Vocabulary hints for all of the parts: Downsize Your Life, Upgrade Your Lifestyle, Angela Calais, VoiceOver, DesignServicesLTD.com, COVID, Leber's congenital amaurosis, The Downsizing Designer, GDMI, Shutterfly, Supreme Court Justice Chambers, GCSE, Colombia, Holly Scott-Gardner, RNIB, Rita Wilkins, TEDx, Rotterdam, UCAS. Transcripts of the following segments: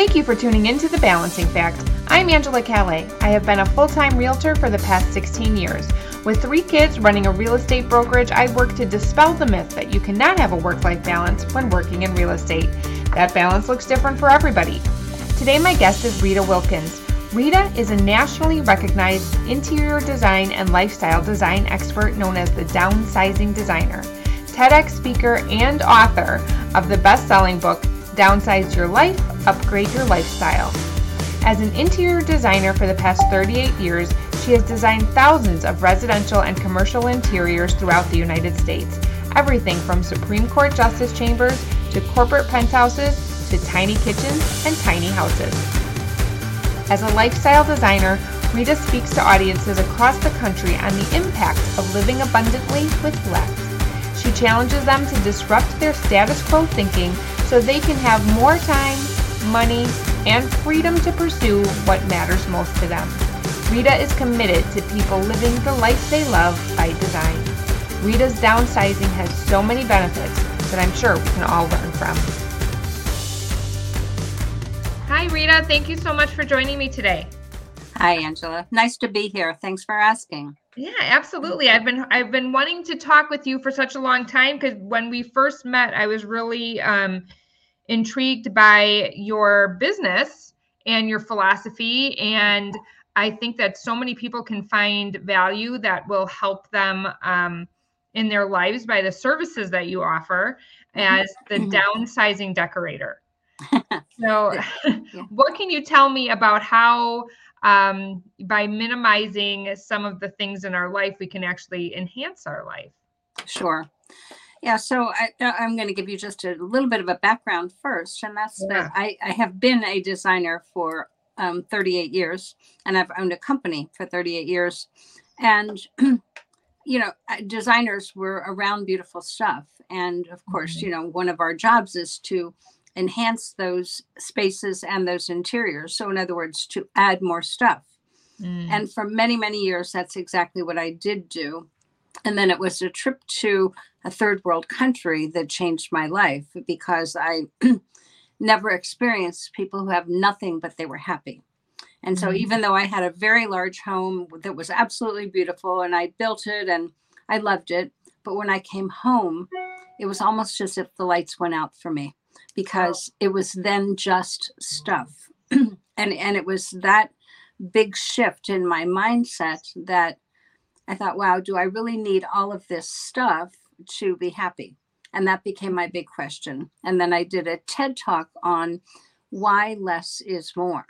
Thank you for tuning in to The Balancing Fact. I'm Angela Calais. I have been a full-time realtor for the past 16 years. With 3 kids running a real estate brokerage, I work to dispel the myth that you cannot have a work-life balance when working in real estate. That balance looks different for everybody. Today my guest is Rita Wilkins. Rita is a nationally recognized interior design and lifestyle design expert known as the Downsizing Designer, TEDx speaker, and author of the best-selling book, Downsize Your Life, Upgrade Your Lifestyle. As an interior designer for the past 38 years, she has designed thousands of residential and commercial interiors throughout the United States. Everything from Supreme Court Justice Chambers to corporate penthouses to tiny kitchens and tiny houses. As a lifestyle designer, Rita speaks to audiences across the country on the impact of living abundantly with less. She challenges them to disrupt their status quo thinking so they can have more time, money, and freedom to pursue what matters most to them. Rita is committed to people living the life they love by design. Rita's downsizing has so many benefits that I'm sure we can all learn from. Hi, Rita. Thank you so much for joining me today. Hi, Angela. Nice to be here. Thanks for asking. Yeah, absolutely. I've been wanting to talk with you for such a long time because when we first met, I was really intrigued by your business and your philosophy. And I think that so many people can find value that will help them in their lives by the services that you offer as the downsizing decorator. So what can you tell me about how by minimizing some of the things in our life, we can actually enhance our life? Sure. Yeah, so I'm going to give you just a little bit of a background first, and that's that I have been a designer for 38 years, and I've owned a company for 38 years. And, you know, designers were around beautiful stuff. And, of course, you know, one of our jobs is to enhance those spaces and those interiors. So, in other words, to add more stuff. And for many, many years, that's exactly what I did do. And then it was a trip to a third world country that changed my life because I never experienced people who have nothing, but they were happy. And so even though I had a very large home that was absolutely beautiful and I built it and I loved it, but when I came home, it was almost as if the lights went out for me because it was then just stuff. and it was that big shift in my mindset that I thought, wow, do I really need all of this stuff to be happy? And that became my big question. And then I did a TED talk on why less is more.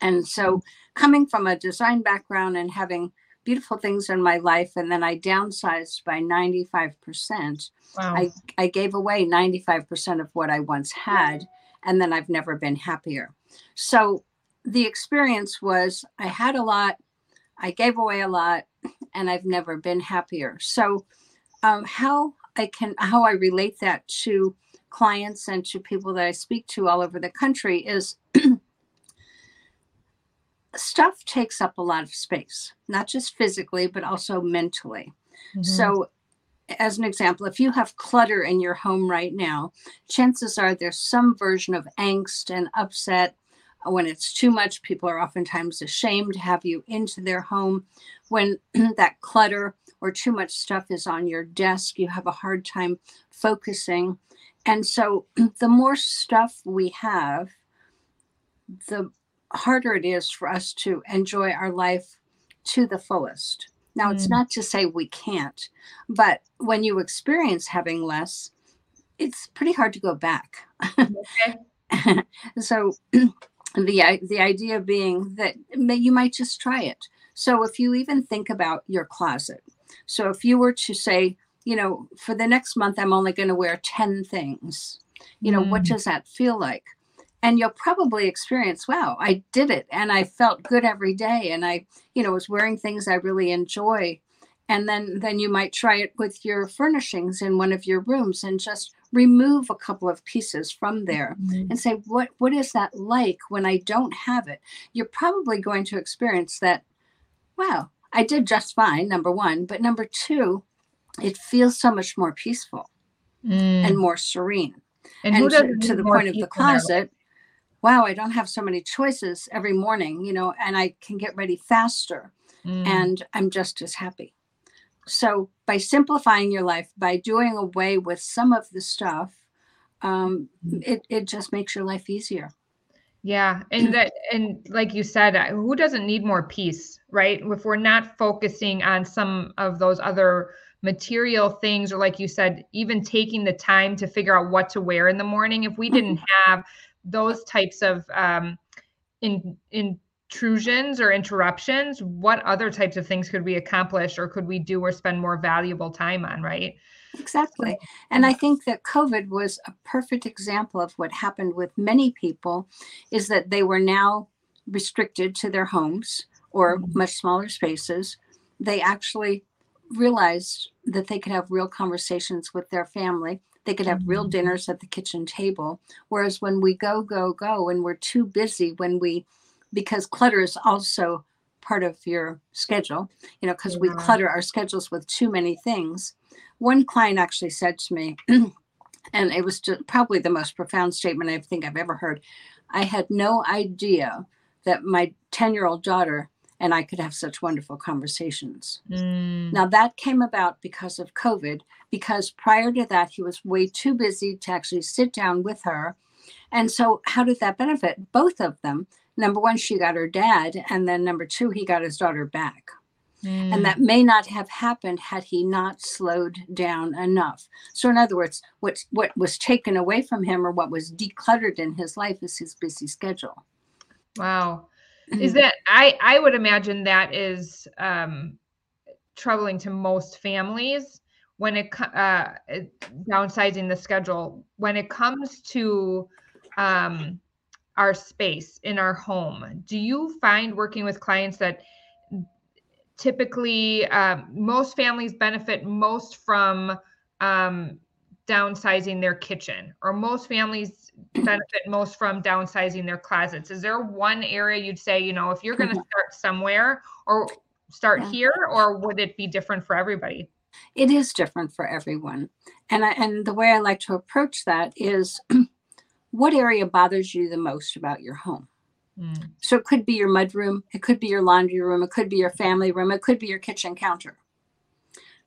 And so coming from a design background and having beautiful things in my life, and then I downsized by 95%. Wow. I gave away 95% of what I once had, and then I've never been happier. So the experience was I had a lot, I gave away a lot, and I've never been happier. So how I relate that to clients and to people that I speak to all over the country is stuff takes up a lot of space, not just physically, but also mentally. So as an example, if you have clutter in your home right now, chances are there's some version of angst and upset. When it's too much, people are oftentimes ashamed to have you into their home. When that clutter or too much stuff is on your desk, you have a hard time focusing. And so the more stuff we have, the harder it is for us to enjoy our life to the fullest. Now, it's not to say we can't, but when you experience having less, it's pretty hard to go back. Okay. So the idea being that you might just try it. So if you even think about your closet, so if you were to say, you know, for the next month, I'm only going to wear 10 things, you know, what does that feel like? And you'll probably experience, wow, I did it. And I felt good every day. And I, you know, was wearing things I really enjoy. And then you might try it with your furnishings in one of your rooms and just remove a couple of pieces from there and say, what is that like when I don't have it? You're probably going to experience that, wow, I did just fine, number one. But number two, it feels so much more peaceful and more serene. And who doesn't to the point of the closet, wow, I don't have so many choices every morning, you know, and I can get ready faster and I'm just as happy. So by simplifying your life, by doing away with some of the stuff, it just makes your life easier. Yeah. And that, and like you said, who doesn't need more peace, right? If we're not focusing on some of those other material things, or like you said, even taking the time to figure out what to wear in the morning, if we didn't have those types of intrusions or interruptions, what other types of things could we accomplish or could we do or spend more valuable time on, right? Exactly. And I think that COVID was a perfect example of what happened with many people, is that they were now restricted to their homes or much smaller spaces. They actually realized that they could have real conversations with their family. They could have real dinners at the kitchen table. Whereas when we go and we're too busy, because clutter is also part of your schedule, you know, because we clutter our schedules with too many things. One client actually said to me, and it was just probably the most profound statement I think I've ever heard. I had no idea that my 10-year-old daughter and I could have such wonderful conversations. Now that came about because of COVID, because prior to that, he was way too busy to actually sit down with her. And so how did that benefit both of them? Number one, she got her dad. And then number two, he got his daughter back. And that may not have happened had he not slowed down enough. So in other words, what was taken away from him or what was decluttered in his life is his busy schedule. Wow. Is that, I would imagine that is troubling to most families when it downsizing the schedule, when it comes to our space in our home. Do you find working with clients that typically most families benefit most from downsizing their kitchen, or most families benefit most from downsizing their closets? Is there one area you'd say, you know, if you're going to start somewhere or start here, or would it be different for everybody? It is different for everyone. And the way I like to approach that is what area bothers you the most about your home? So it could be your mudroom, it could be your laundry room, it could be your family room, it could be your kitchen counter.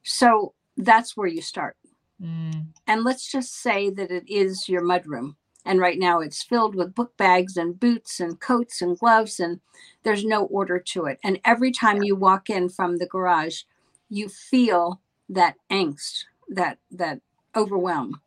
So that's where you start. And let's just say that it is your mudroom. And right now it's filled with book bags and boots and coats and gloves, and there's no order to it. And every time you walk in from the garage, you feel that angst, that overwhelm.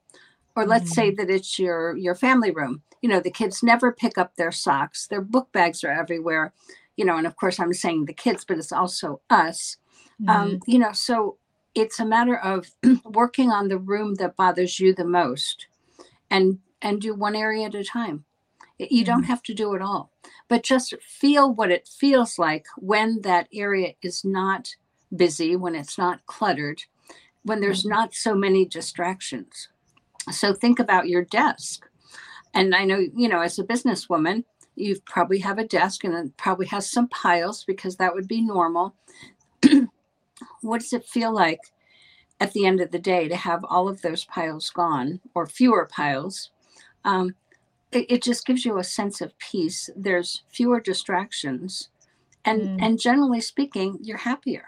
Or let's say that it's your family room. You know, the kids never pick up their socks. Their book bags are everywhere, you know, and of course I'm saying the kids, but it's also us. You know, so it's a matter of working on the room that bothers you the most, and do one area at a time. You don't have to do it all, but just feel what it feels like when that area is not busy, when it's not cluttered, when there's not so many distractions. So think about your desk. And I know, you know, as a businesswoman, you probably have a desk and it probably has some piles, because that would be normal. What does it feel like at the end of the day to have all of those piles gone, or fewer piles? It just gives you a sense of peace. There's fewer distractions. And generally speaking, you're happier.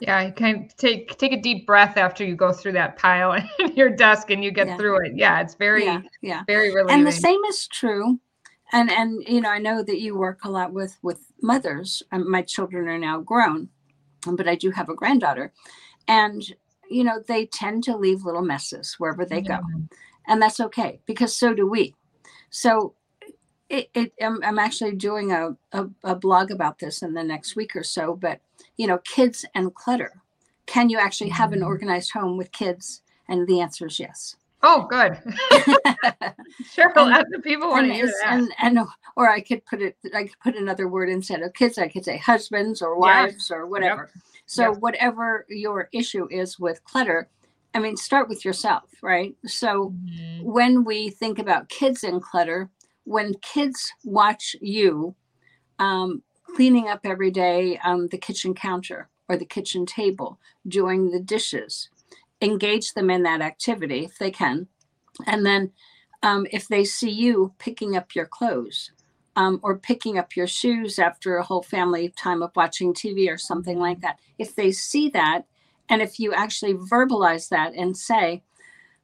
Yeah, you can take a deep breath after you go through that pile in your desk and you get through it. Yeah, it's very relieving. And the same is true. And you know, I know that you work a lot with mothers. My children are now grown, but I do have a granddaughter. And, you know, they tend to leave little messes wherever they go. And that's okay, because so do we. So I'm actually doing a blog about this in the next week or so, but you know, kids and clutter. Can you actually have an organized home with kids? And the answer is yes. Oh, good. Sure, lots of people want to hear that. Or I could put another word instead of kids. I could say husbands or wives or whatever. Yep. So whatever your issue is with clutter, I mean, start with yourself, right? So when we think about kids and clutter, when kids watch you cleaning up every day on the kitchen counter or the kitchen table, doing the dishes, engage them in that activity if they can. And then if they see you picking up your clothes or picking up your shoes after a whole family time of watching TV or something like that. If they see that, and if you actually verbalize that and say,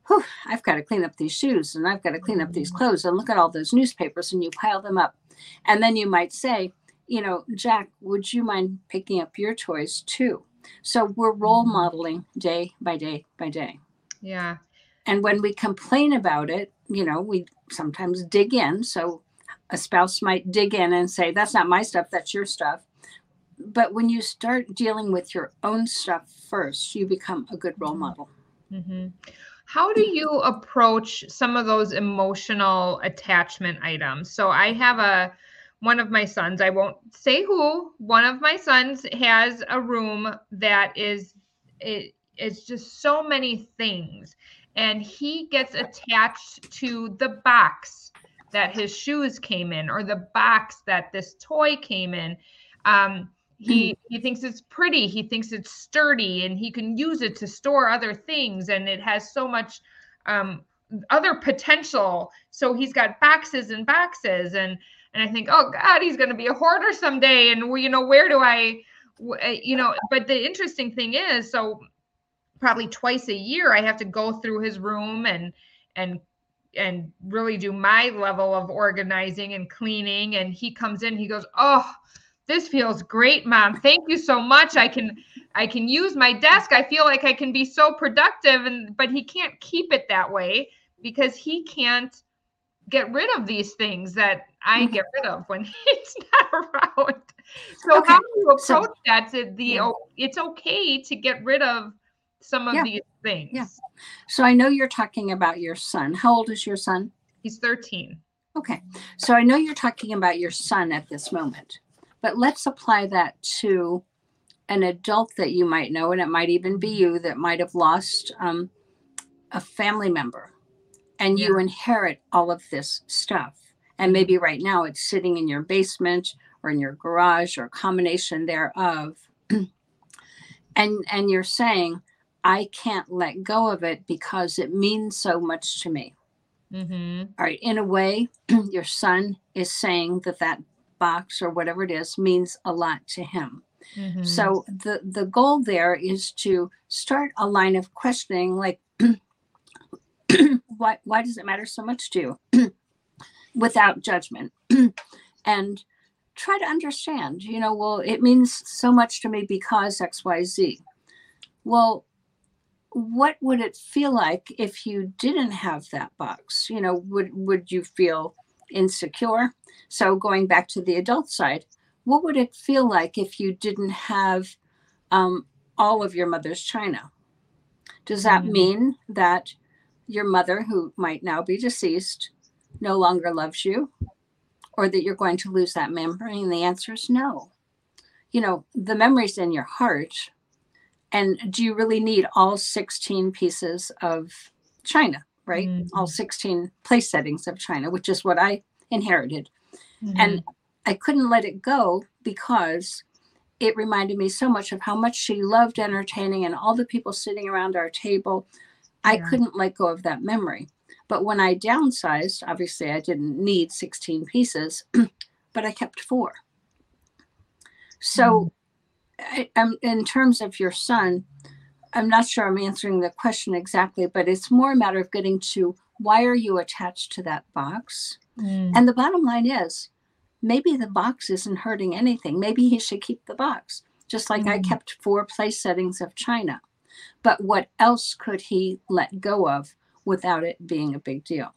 whew, I've got to clean up these shoes and I've got to clean up these clothes and look at all those newspapers, and you pile them up. And then you might say, you know, Jack, would you mind picking up your toys too? So we're role modeling day by day by day. Yeah. And when we complain about it, you know, we sometimes dig in. So a spouse might dig in and say, that's not my stuff, that's your stuff. But when you start dealing with your own stuff first, you become a good role model. Mm-hmm. How do you approach some of those emotional attachment items? So I have one of my sons, I won't say who, one of my sons has a room that is, it's just so many things. And he gets attached to the box that his shoes came in, or the box that this toy came in. He thinks it's pretty, he thinks it's sturdy, and he can use it to store other things. And it has so much other potential. So he's got boxes and boxes. And I think, oh God, he's going to be a hoarder someday. And you know, where do I, you know, but the interesting thing is, so probably twice a year, I have to go through his room and really do my level of organizing and cleaning. And he comes in, he goes, oh, this feels great, Mom. Thank you so much. I can use my desk. I feel like I can be so productive. But he can't keep it that way because he can't get rid of these things that I get rid of when he's not around. So okay. How do you approach that? It's okay to get rid of some of these things. Yeah. So I know you're talking about your son. How old is your son? He's 13. Okay. So I know you're talking about your son at this moment. But let's apply that to an adult that you might know, and it might even be you that might have lost a family member, and you inherit all of this stuff. And maybe right now it's sitting in your basement or in your garage or a combination thereof. and you're saying, I can't let go of it because it means so much to me. Mm-hmm. All right. In a way, your son is saying that box or whatever it is means a lot to him. Mm-hmm. So the goal there is to start a line of questioning, like, why does it matter so much to you? Without judgment. And try to understand, you know, well, it means so much to me because X, Y, Z. Well, what would it feel like if you didn't have that box? You know, would you feel insecure? So going back to the adult side, what would it feel like if you didn't have all of your mother's china? Does that mean that your mother, who might now be deceased, no longer loves you, or that you're going to lose that memory? And the answer is no. You know, the memory's in your heart. And do you really need all 16 pieces of china, right? Mm-hmm. All 16 place settings of china, which is what I inherited. Mm-hmm. And I couldn't let it go because it reminded me so much of how much she loved entertaining and all the people sitting around our table. Yeah. I couldn't let go of that memory. But when I downsized, obviously I didn't need 16 pieces, but I kept 4. So in terms of your son, I'm not sure I'm answering the question exactly, but it's more a matter of getting to, why are you attached to that box? Mm. And the bottom line is, maybe the box isn't hurting anything. Maybe he should keep the box, just like I kept 4 place settings of china. But what else could he let go of without it being a big deal?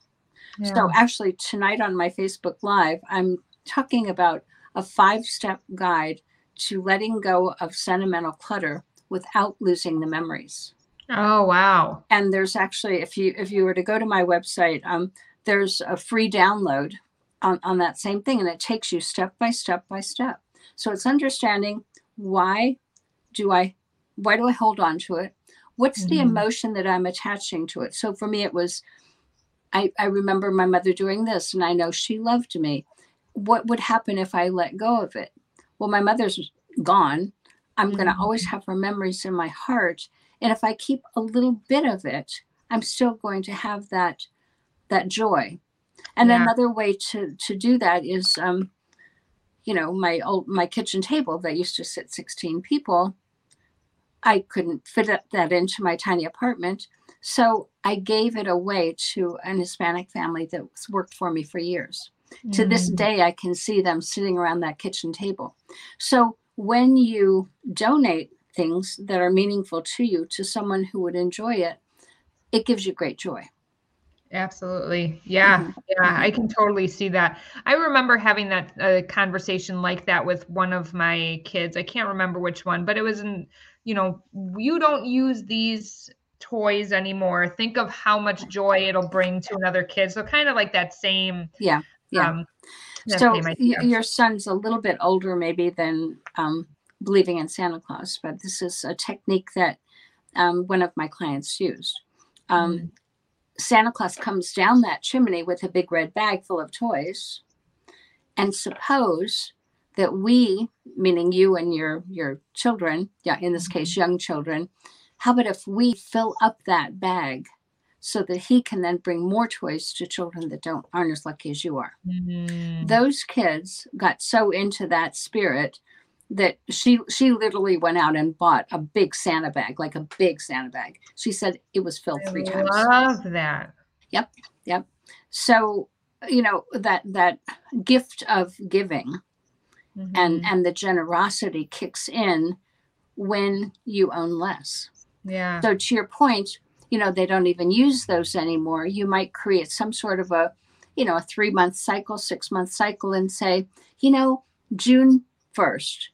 Yeah. So actually tonight on my Facebook Live, I'm talking about a 5-step guide to letting go of sentimental clutter without losing the memories. Oh, wow. And there's actually, if you were to go to my website, there's a free download on that same thing, and it takes you step by step by step. So it's understanding, why do I hold on to it? What's the emotion that I'm attaching to it? So for me, it was, I remember my mother doing this, and I know she loved me. What would happen if I let go of it? Well, my mother's gone. I'm going to always have her memories in my heart. And if I keep a little bit of it, I'm still going to have that that joy. And another way to do that is, you know, my kitchen table that used to sit 16 people, I couldn't fit that into my tiny apartment. So I gave it away to an Hispanic family that's worked for me for years. Mm-hmm. To this day, I can see them sitting around that kitchen table. So when you donate things that are meaningful to you to someone who would enjoy it, it gives you great joy. Absolutely. Yeah. Mm-hmm. Yeah. I can totally see that. I remember having that conversation like that with one of my kids. I can't remember which one, but it was in, you know, you don't use these toys anymore. Think of how much joy it'll bring to another kid. So kind of like that same. Yeah. Yeah. So your son's a little bit older maybe than believing in Santa Claus, but this is a technique that one of my clients used. Mm-hmm. Santa Claus comes down that chimney with a big red bag full of toys. And suppose that we, meaning you and your children, yeah, in this case, young children, how about if we fill up that bag so that he can then bring more toys to children that aren't as lucky as you are? Mm-hmm. Those kids got so into that spirit that she literally went out and bought a big Santa bag, like a big Santa bag. She said it was filled 3 times. I love that. Yep. Yep. So, you know, that gift of giving mm-hmm. and the generosity kicks in when you own less. Yeah. So to your point, you know, they don't even use those anymore. You might create some sort of a, you know, a 3-month cycle, 6-month cycle and say, you know, June 1st.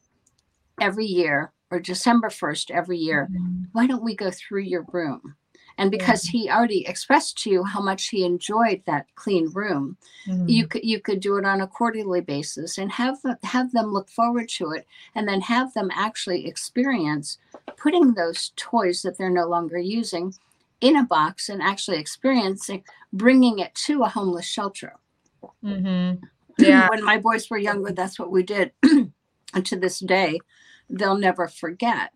Every year, or December 1st every year, mm-hmm. why don't we go through your room? And because he already expressed to you how much he enjoyed that clean room, mm-hmm. you could do it on a quarterly basis and have them look forward to it, and then have them actually experience putting those toys that they're no longer using in a box and actually experiencing bringing it to a homeless shelter. Mm-hmm. Yeah. When my boys were younger, that's what we did. And to this day, they'll never forget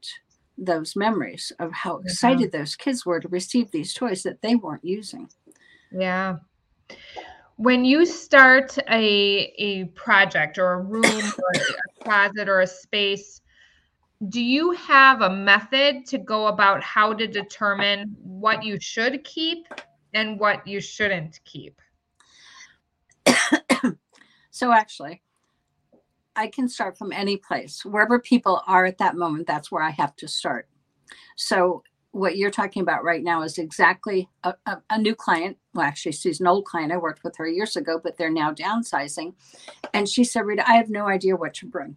those memories of how excited those kids were to receive these toys that they weren't using. Yeah. When you start a project or a room or a closet or a space, do you have a method to go about how to determine what you should keep and what you shouldn't keep? So actually, I can start from any place. Wherever people are at that moment, that's where I have to start. So what you're talking about right now is exactly a new client. Well, actually, she's an old client. I worked with her years ago, but they're now downsizing. And she said, Rita, I have no idea what to bring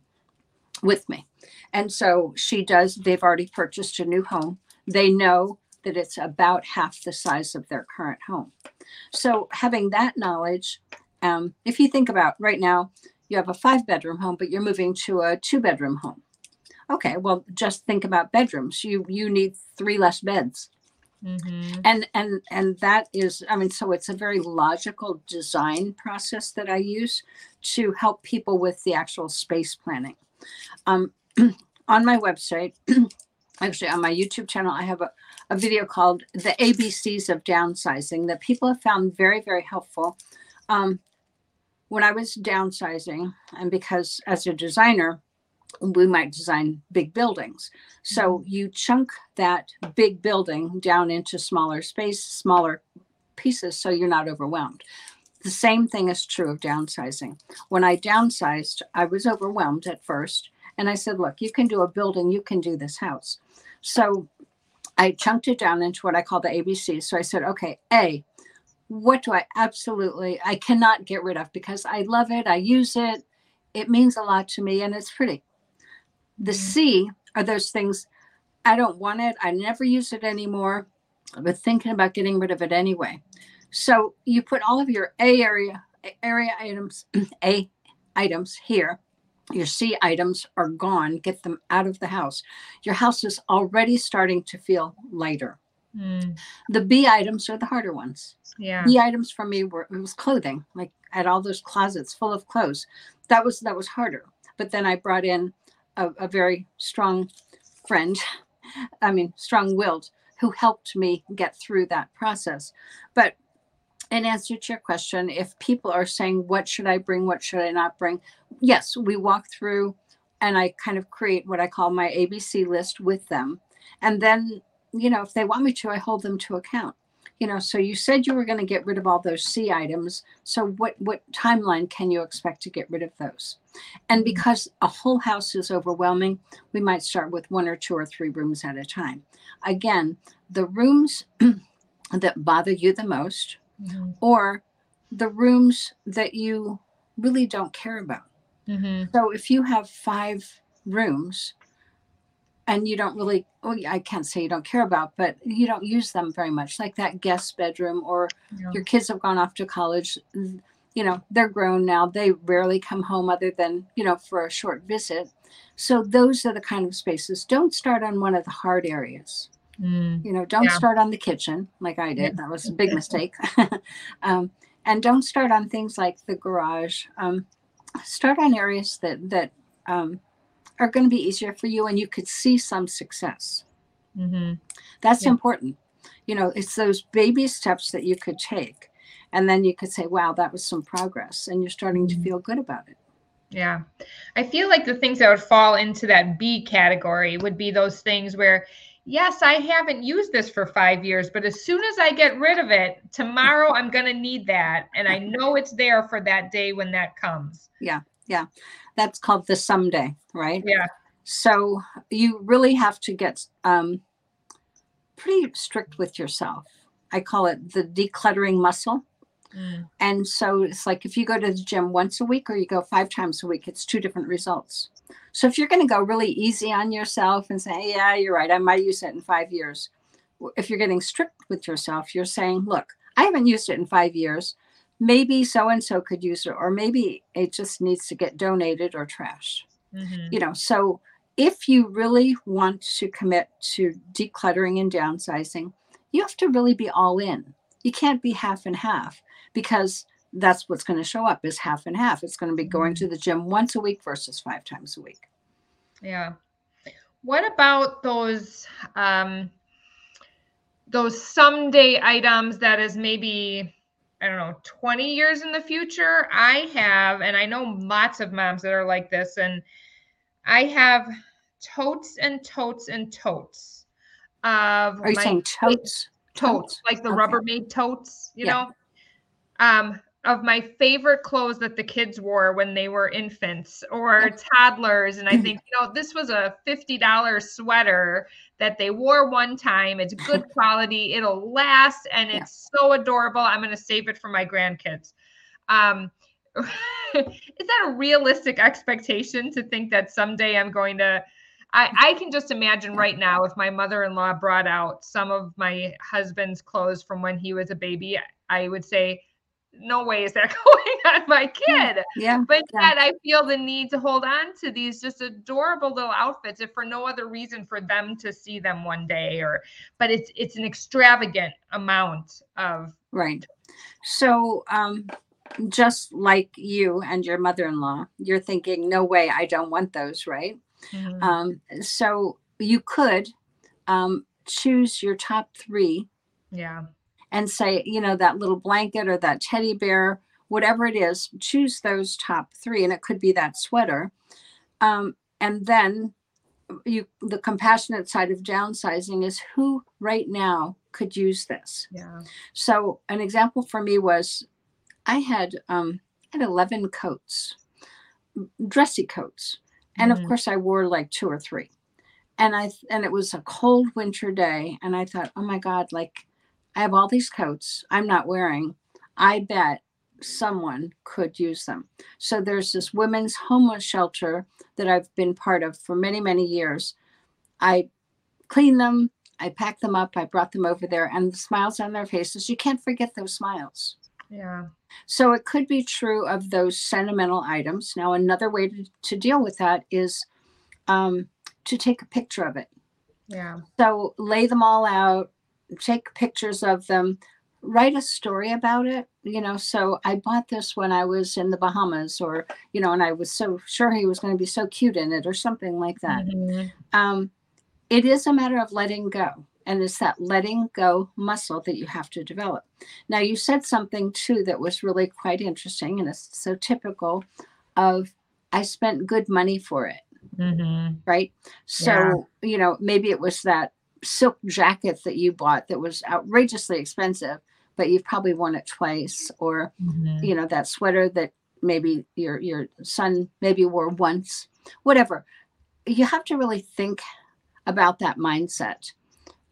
with me. And so she does. They've already purchased a new home. They know that it's about half the size of their current home. So having that knowledge, if you think about right now, you have a 5-bedroom home, but you're moving to a 2-bedroom home. Okay, well, just think about bedrooms. You need 3 less beds. Mm-hmm. And that is, I mean, so it's a very logical design process that I use to help people with the actual space planning. On my website, actually on my YouTube channel, I have a video called The ABCs of Downsizing that people have found very, very helpful. When I was downsizing, and because as a designer, we might design big buildings. So you chunk that big building down into smaller space, smaller pieces, so you're not overwhelmed. The same thing is true of downsizing. When I downsized, I was overwhelmed at first. And I said, look, you can do a building, you can do this house. So I chunked it down into what I call the ABCs. So I said, okay, A, what do I absolutely, I cannot get rid of because I love it, I use it, it means a lot to me, and it's pretty. The C are those things, I don't want it, I never use it anymore, but thinking about getting rid of it anyway. So you put all of your A items here, your C items are gone, get them out of the house. Your house is already starting to feel lighter. The B items are the harder ones. Yeah. B items for me was clothing. Like I had all those closets full of clothes. That was harder. But then I brought in a very strong friend, strong-willed, who helped me get through that process. But In answer to your question, if people are saying, what should I bring? What should I not bring? Yes, we walk through and I kind of create what I call my ABC list with them. And then, you know, if they want me to, I hold them to account. You know, so you said you were going to get rid of all those C items. So what timeline can you expect to get rid of those? And because a whole house is overwhelming, we might start with one or two or three rooms at a time. Again, the rooms that bother you the most, mm-hmm. or the rooms that you really don't care about. Mm-hmm. So if you have 5 rooms, and you don't really, oh, I can't say you don't care about, but you don't use them very much, like that guest bedroom, or yeah. your kids have gone off to college, you know, they're grown now, they rarely come home other than, you know, for a short visit. So those are the kind of spaces. Don't start on one of the hard areas. Mm. You know, don't yeah. start on the kitchen like I did. Yeah. That was a big mistake. And don't start on things like the garage. Start on areas that are going to be easier for you and you could see some success. Mm-hmm. That's yeah. important. You know, it's those baby steps that you could take. And then you could say, wow, that was some progress. And you're starting mm-hmm. to feel good about it. Yeah. I feel like the things that would fall into that B category would be those things where, yes, I haven't used this for 5 years, but as soon as I get rid of it, tomorrow I'm going to need that. And I know it's there for that day when that comes. Yeah. Yeah. That's called the someday, right? Yeah. So you really have to get pretty strict with yourself. I call it the decluttering muscle. Mm. And so it's like if you go to the gym once a week or you go 5 times a week, it's 2 different results. So if you're going to go really easy on yourself and say, yeah, you're right, I might use it in 5 years. If you're getting strict with yourself, you're saying, look, I haven't used it in 5 years. Maybe so-and-so could use it, or maybe it just needs to get donated or trashed. Mm-hmm. You know, so if you really want to commit to decluttering and downsizing, you have to really be all in. You can't be half and half, because that's what's going to show up is half and half. It's going to be going to the gym once a week versus 5 times a week. Yeah. What about those someday items that is maybe, I don't know, 20 years in the future? I have, and I know lots of moms that are like this, and I have totes and totes and totes of. Are you saying totes? Totes, like the okay. Rubbermaid totes, you yeah. know, of my favorite clothes that the kids wore when they were infants or toddlers. And I think, you know, this was a $50 sweater that they wore one time. It's good quality. It'll last. And it's yeah. so adorable. I'm going to save it for my grandkids. Is that a realistic expectation to think that someday I'm going to, I can just imagine right now if my mother-in-law brought out some of my husband's clothes from when he was a baby, I would say, no way is that going on my kid. Yeah. But yet I feel the need to hold on to these just adorable little outfits, if for no other reason for them to see them one day, or, but it's an extravagant amount of. Right. So just like you and your mother-in-law, you're thinking, no way, I don't want those. Right. Mm-hmm. So you could choose your top 3. Yeah. And say, you know, that little blanket or that teddy bear, whatever it is, choose those top 3. And it could be that sweater. And then the compassionate side of downsizing is who right now could use this. Yeah. So an example for me was I had 11 coats, dressy coats. And mm-hmm. of course I wore like 2 or 3. And it was a cold winter day. And I thought, oh my God, like, I have all these coats I'm not wearing. I bet someone could use them. So there's this women's homeless shelter that I've been part of for many, many years. I cleaned them. I packed them up. I brought them over there, and the smiles on their faces. You can't forget those smiles. Yeah. So it could be true of those sentimental items. Now, another way to deal with that is to take a picture of it. Yeah. So lay them all out. Take pictures of them, write a story about it, you know, so I bought this when I was in the Bahamas, or, you know, and I was so sure he was going to be so cute in it, or something like that. Mm-hmm. It is a matter of letting go. And it's that letting go muscle that you have to develop. Now, you said something, too, that was really quite interesting. And it's so typical of I spent good money for it. Mm-hmm. Right. So, yeah. You know, maybe it was that silk jacket that you bought that was outrageously expensive, but you've probably worn it twice. Or, mm-hmm. you know, that sweater that maybe your son maybe wore once, whatever. You have to really think about that mindset.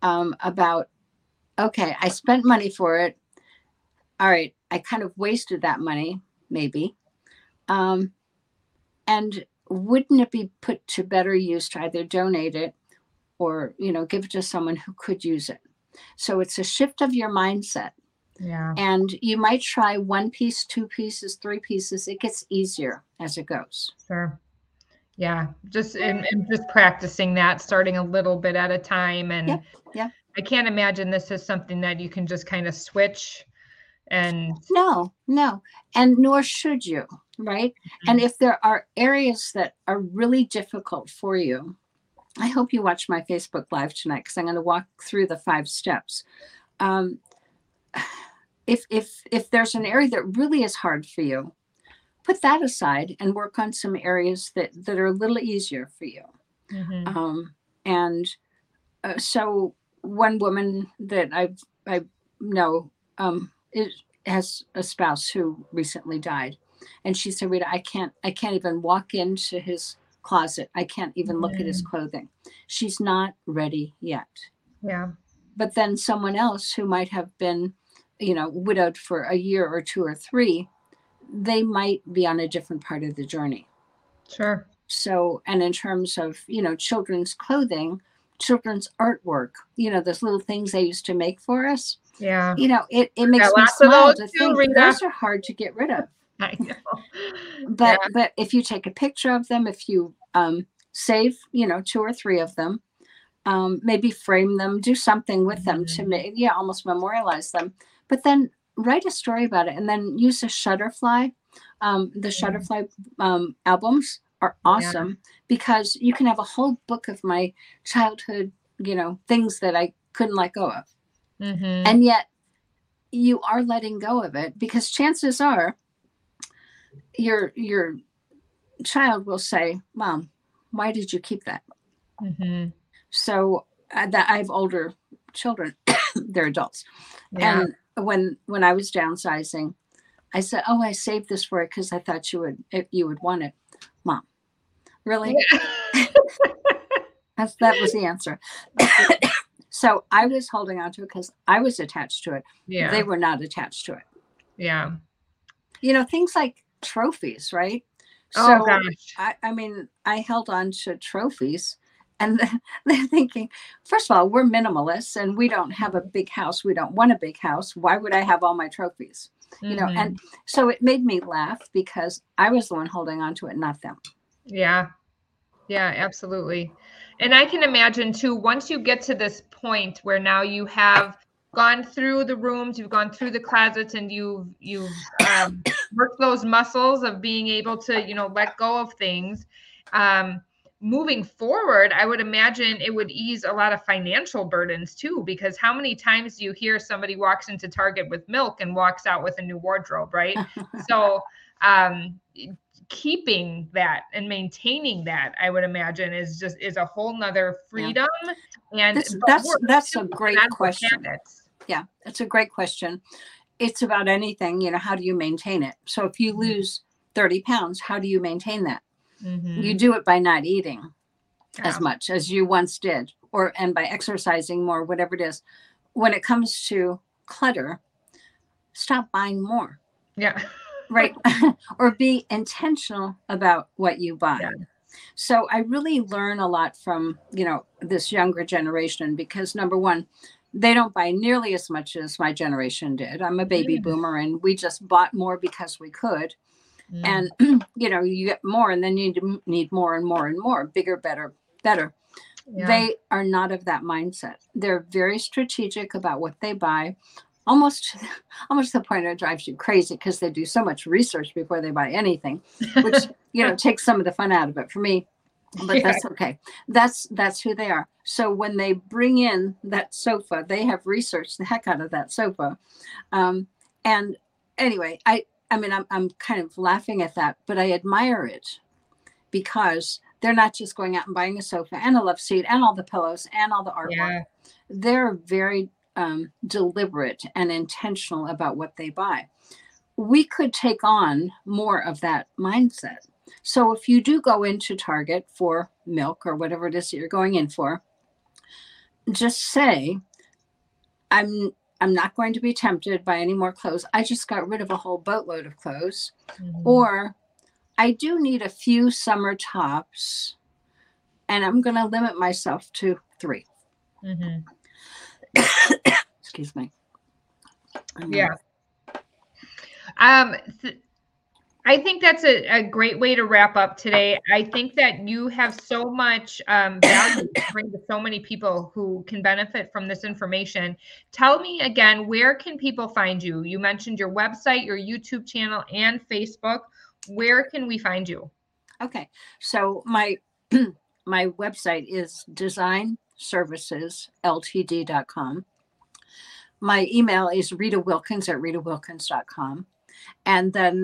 About, okay, I spent money for it. All right, I kind of wasted that money, maybe. And wouldn't it be put to better use to either donate it or, you know, give it to someone who could use it? So it's a shift of your mindset. Yeah. And you might try one piece, two pieces, three pieces. It gets easier as it goes. Sure. Yeah, just practicing that, starting a little bit at a time. And yeah. I can't imagine this is something that you can just kind of switch and. No. And nor should you, right? Mm-hmm. And if there are areas that are really difficult for you, I hope you watch my Facebook Live tonight because I'm going to walk through the 5 steps. If there's an area that really is hard for you, put that aside and work on some areas that are a little easier for you. Mm-hmm. So one woman that I know has a spouse who recently died. And she said, Rita, I can't even walk into his closet. I can't even mm-hmm. look at his clothing. She's not ready yet. Yeah. But then someone else who might have been, you know, widowed for a year or 2 or 3, they might be on a different part of the journey. Sure. So, and in terms of, you know, children's clothing, children's artwork, you know, those little things they used to make for us. Yeah. You know, it makes me smile to think those are hard to get rid of. I know. But if you take a picture of them, if you save, you know, 2 or 3 of them, maybe frame them, do something with mm-hmm. them to make, yeah, almost memorialize them. But then write a story about it and then use a Shutterfly. The Shutterfly albums are awesome because you can have a whole book of my childhood, you know, things that I couldn't let go of. Mm-hmm. And yet you are letting go of it because chances are your child will say, Mom, why did you keep that? Mm-hmm. So I have older children, they're adults. Yeah. And when I was downsizing, I said, "Oh, I saved this for it because I thought you would want it, Mom." Really? Yeah. that was the answer. So I was holding on to it because I was attached to it. Yeah. They were not attached to it. Yeah. You know, things like trophies, right? Oh, so gosh. I mean, I held on to trophies. And they're thinking, first of all, we're minimalists and we don't have a big house. We don't want a big house. Why would I have all my trophies? Mm-hmm. You know, and so it made me laugh because I was the one holding on to it, not them. Yeah. Yeah, absolutely. And I can imagine too, once you get to this point where now you have gone through the rooms, you've gone through the closets and you've worked those muscles of being able to, you know, let go of things. Moving forward, I would imagine it would ease a lot of financial burdens too, because how many times do you hear somebody walks into Target with milk and walks out with a new wardrobe, right? So keeping that and maintaining that, I would imagine is a whole nother freedom. Yeah. And that's a great question. Yeah, that's a great question. It's about anything, you know, how do you maintain it? So if you lose 30 pounds, how do you maintain that? Mm-hmm. You do it by not eating as much as you once did, and by exercising more, whatever it is. When it comes to clutter, stop buying more. Yeah. Right. Or be intentional about what you buy. Yeah. So I really learn a lot from, you know, this younger generation because number one, they don't buy nearly as much as my generation did. I'm a baby boomer and we just bought more because we could. Mm. And, you know, you get more and then you need more and more and more, bigger, better. Yeah. They are not of that mindset. They're very strategic about what they buy, almost to the point it drives you crazy because they do so much research before they buy anything, which, you know, takes some of the fun out of it for me. But that's okay. That's who they are. So when they bring in that sofa, they have researched the heck out of that sofa. And anyway, I mean, I'm kind of laughing at that, but I admire it because they're not just going out and buying a sofa and a love seat and all the pillows and all the artwork. Yeah. They're very deliberate and intentional about what they buy. We could take on more of that mindset. So if you do go into Target for milk or whatever it is that you're going in for, just say, I'm not going to be tempted by any more clothes. I just got rid of a whole boatload of clothes. Mm-hmm. Or I do need a few summer tops, and I'm going to limit myself to 3. Mm-hmm. Excuse me. Yeah. I think that's a great way to wrap up today. I think that you have so much value to bring to so many people who can benefit from this information. Tell me again, where can people find you? You mentioned your website, your YouTube channel, and Facebook. Where can we find you? Okay. So my website is DesignServicesLTD.com. My email is RitaWilkins@RitaWilkins.com. And then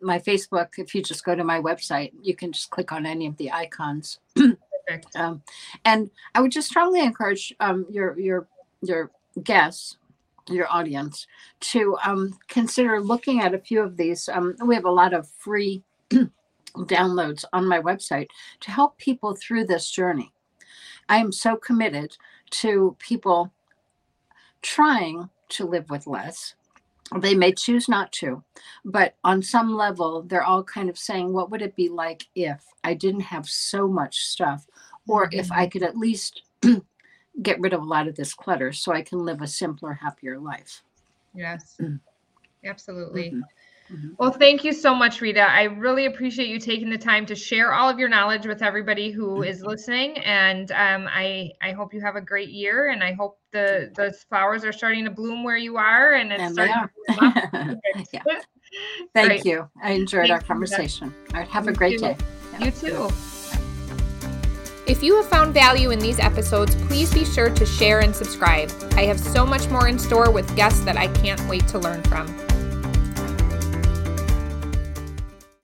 my Facebook, if you just go to my website, you can just click on any of the icons. And I would just strongly encourage your guests, your audience, to consider looking at a few of these. We have a lot of free downloads on my website to help people through this journey. I am so committed to people trying to live with less. They may choose not to, but on some level, they're all kind of saying, what would it be like if I didn't have so much stuff, or if I could at least get rid of a lot of this clutter so I can live a simpler, happier life? Yes, absolutely. Well, thank you so much, Rita. I really appreciate you taking the time to share all of your knowledge with everybody who is listening. And I hope you have a great year. And I hope the flowers are starting to bloom where you are. And it's starting to bloom up. Thank you. I enjoyed our conversation. All right, have a great day. You too. If you have found value in these episodes, please be sure to share and subscribe. I have so much more in store with guests that I can't wait to learn from.